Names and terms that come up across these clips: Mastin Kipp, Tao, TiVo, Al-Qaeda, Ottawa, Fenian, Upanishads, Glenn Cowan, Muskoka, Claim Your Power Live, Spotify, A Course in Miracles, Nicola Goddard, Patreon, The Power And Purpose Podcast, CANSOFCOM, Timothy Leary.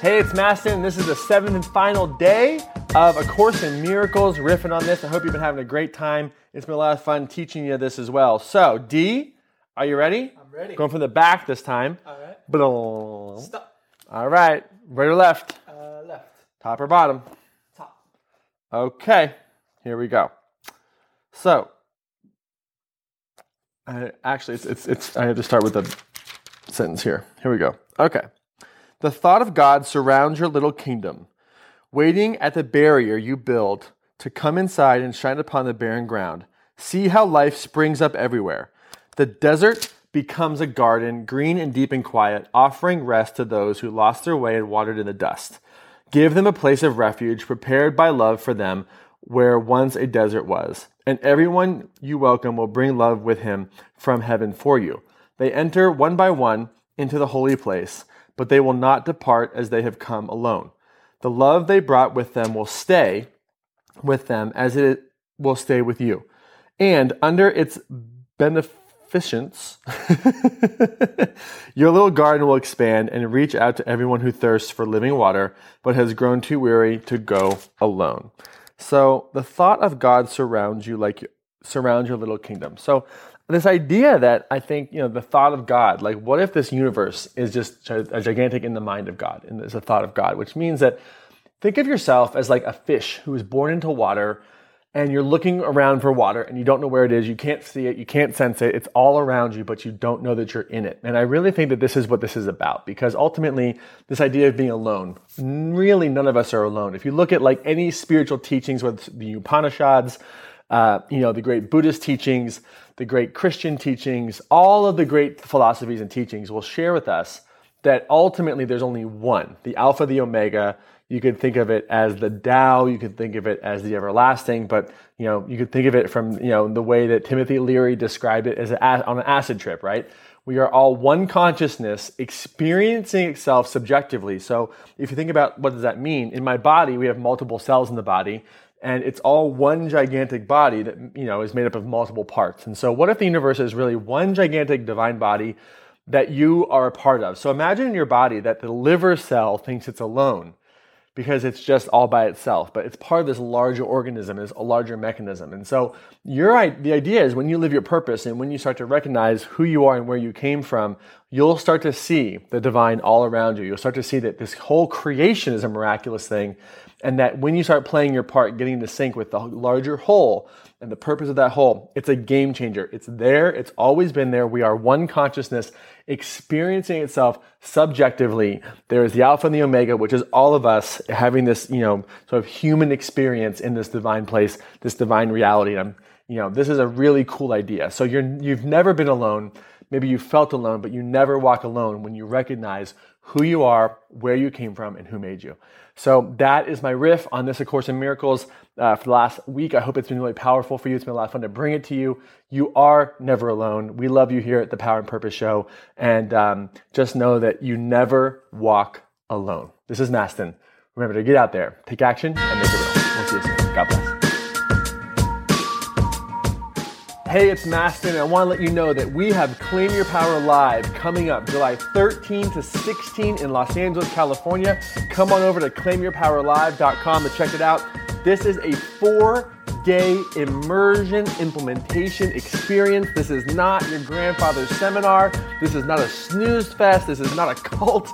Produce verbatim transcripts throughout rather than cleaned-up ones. Hey, it's Mastin. This is the seventh and final day of A Course in Miracles, riffing on this. I hope you've been having a great time. It's been a lot of fun teaching you this as well. So, D, are you ready? I'm ready. Going from the back this time. All right. Ba-dum. Stop. All right. Right or left? Uh, left. Top or bottom? Top. Okay. Here we go. So, I, actually, it's, it's it's I have to start with the sentence here. Here we go. Okay. The thought of God surrounds your little kingdom, waiting at the barrier you build to come inside and shine upon the barren ground. See how life springs up everywhere. The desert becomes a garden, green and deep and quiet, offering rest to those who lost their way and wandered in the dust. Give them a place of refuge prepared by love for them where once a desert was. And everyone you welcome will bring love with him from heaven for you. They enter one by one into the holy place, but they will not depart as they have come alone. The love they brought with them will stay with them as it will stay with you. And under its beneficence, your little garden will expand and reach out to everyone who thirsts for living water, but has grown too weary to go alone. So the thought of God surrounds you like surrounds your little kingdom. So this idea that I think, you know, the thought of God, like what if this universe is just a gigantic in the mind of God, and there's a thought of God, which means that think of yourself as like a fish who is born into water and you're looking around for water and you don't know where it is. You can't see it. You can't sense it. It's all around you, but you don't know that you're in it. And I really think that this is what this is about, because ultimately this idea of being alone, really none of us are alone. If you look at like any spiritual teachings, whether it's the Upanishads, Uh, you know, the great Buddhist teachings, the great Christian teachings, all of the great philosophies and teachings will share with us that ultimately there's only one, the Alpha, the Omega. You could think of it as the Tao. You could think of it as the everlasting, but, you know, you could think of it from, you know, the way that Timothy Leary described it as a, on an acid trip, right? We are all one consciousness experiencing itself subjectively. So if you think about what does that mean, in my body, we have multiple cells in the body, and it's all one gigantic body that, you know, is made up of multiple parts. And so what if the universe is really one gigantic divine body that you are a part of? So imagine in your body that the liver cell thinks it's alone because it's just all by itself, but it's part of this larger organism, this larger mechanism. And so your the idea is when you live your purpose and when you start to recognize who you are and where you came from, you'll start to see the divine all around you. You'll start to see that this whole creation is a miraculous thing, and that when you start playing your part, getting into sync with the larger whole and the purpose of that whole, it's a game changer. It's there. It's always been there. We are one consciousness experiencing itself subjectively. There is the Alpha and the Omega, which is all of us having this, you know, sort of human experience in this divine place, this divine reality. And I'm, you know, this is a really cool idea. So you're, you've never been alone. Maybe you felt alone, but you never walk alone when you recognize who you are, where you came from, and who made you. So that is my riff on this A Course in Miracles uh, for the last week. I hope it's been really powerful for you. It's been a lot of fun to bring it to you. You are never alone. We love you here at the Power and Purpose Show. And um, just know that you never walk alone. This is Mastin. Remember to get out there, take action, and make it real. We'll see you soon. God bless. Hey, it's Mastin, and I want to let you know that we have Claim Your Power Live coming up July thirteenth to sixteenth in Los Angeles, California. Come on over to claim your power live dot com to check it out. This is a four-day immersion implementation experience. This is not your grandfather's seminar. This is not a snooze fest. This is not a cult.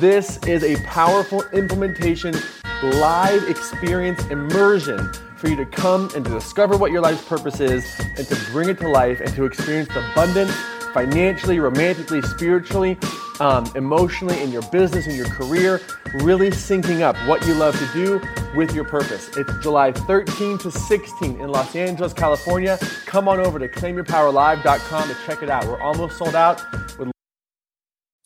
This is a powerful implementation, live experience immersion for you to come and to discover what your life's purpose is and to bring it to life and to experience abundance financially, romantically, spiritually, um, emotionally, in your business, in your career, really syncing up what you love to do with your purpose. It's July thirteenth to sixteenth in Los Angeles, California. Come on over to claim your power live dot com to check it out. We're almost sold out. We'd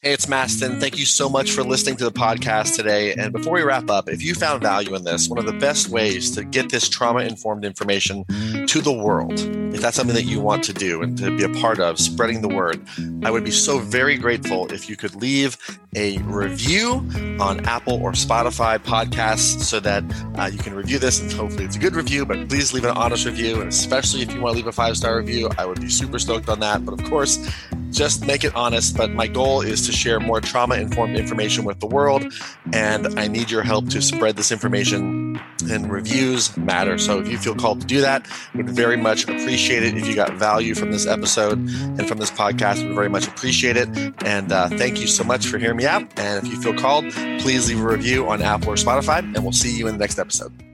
Hey, it's Mastin. Thank you so much for listening to the podcast today. And before we wrap up, if you found value in this, one of the best ways to get this trauma-informed information to the world, if that's something that you want to do and to be a part of, spreading the word, I would be so very grateful if you could leave a review on Apple or Spotify podcasts so that uh, you can review this, and hopefully it's a good review, but please leave an honest review. And especially if you want to leave a five-star review, I would be super stoked on that. But of course, just make it honest. But my goal is to share more trauma-informed information with the world, and I need your help to spread this information, and reviews matter. So if you feel called to do that, would very much appreciate it. If you got value from this episode and from this podcast, would very much appreciate it. And uh, thank you so much for hearing me out. And if you feel called, please leave a review on Apple or Spotify, and we'll see you in the next episode.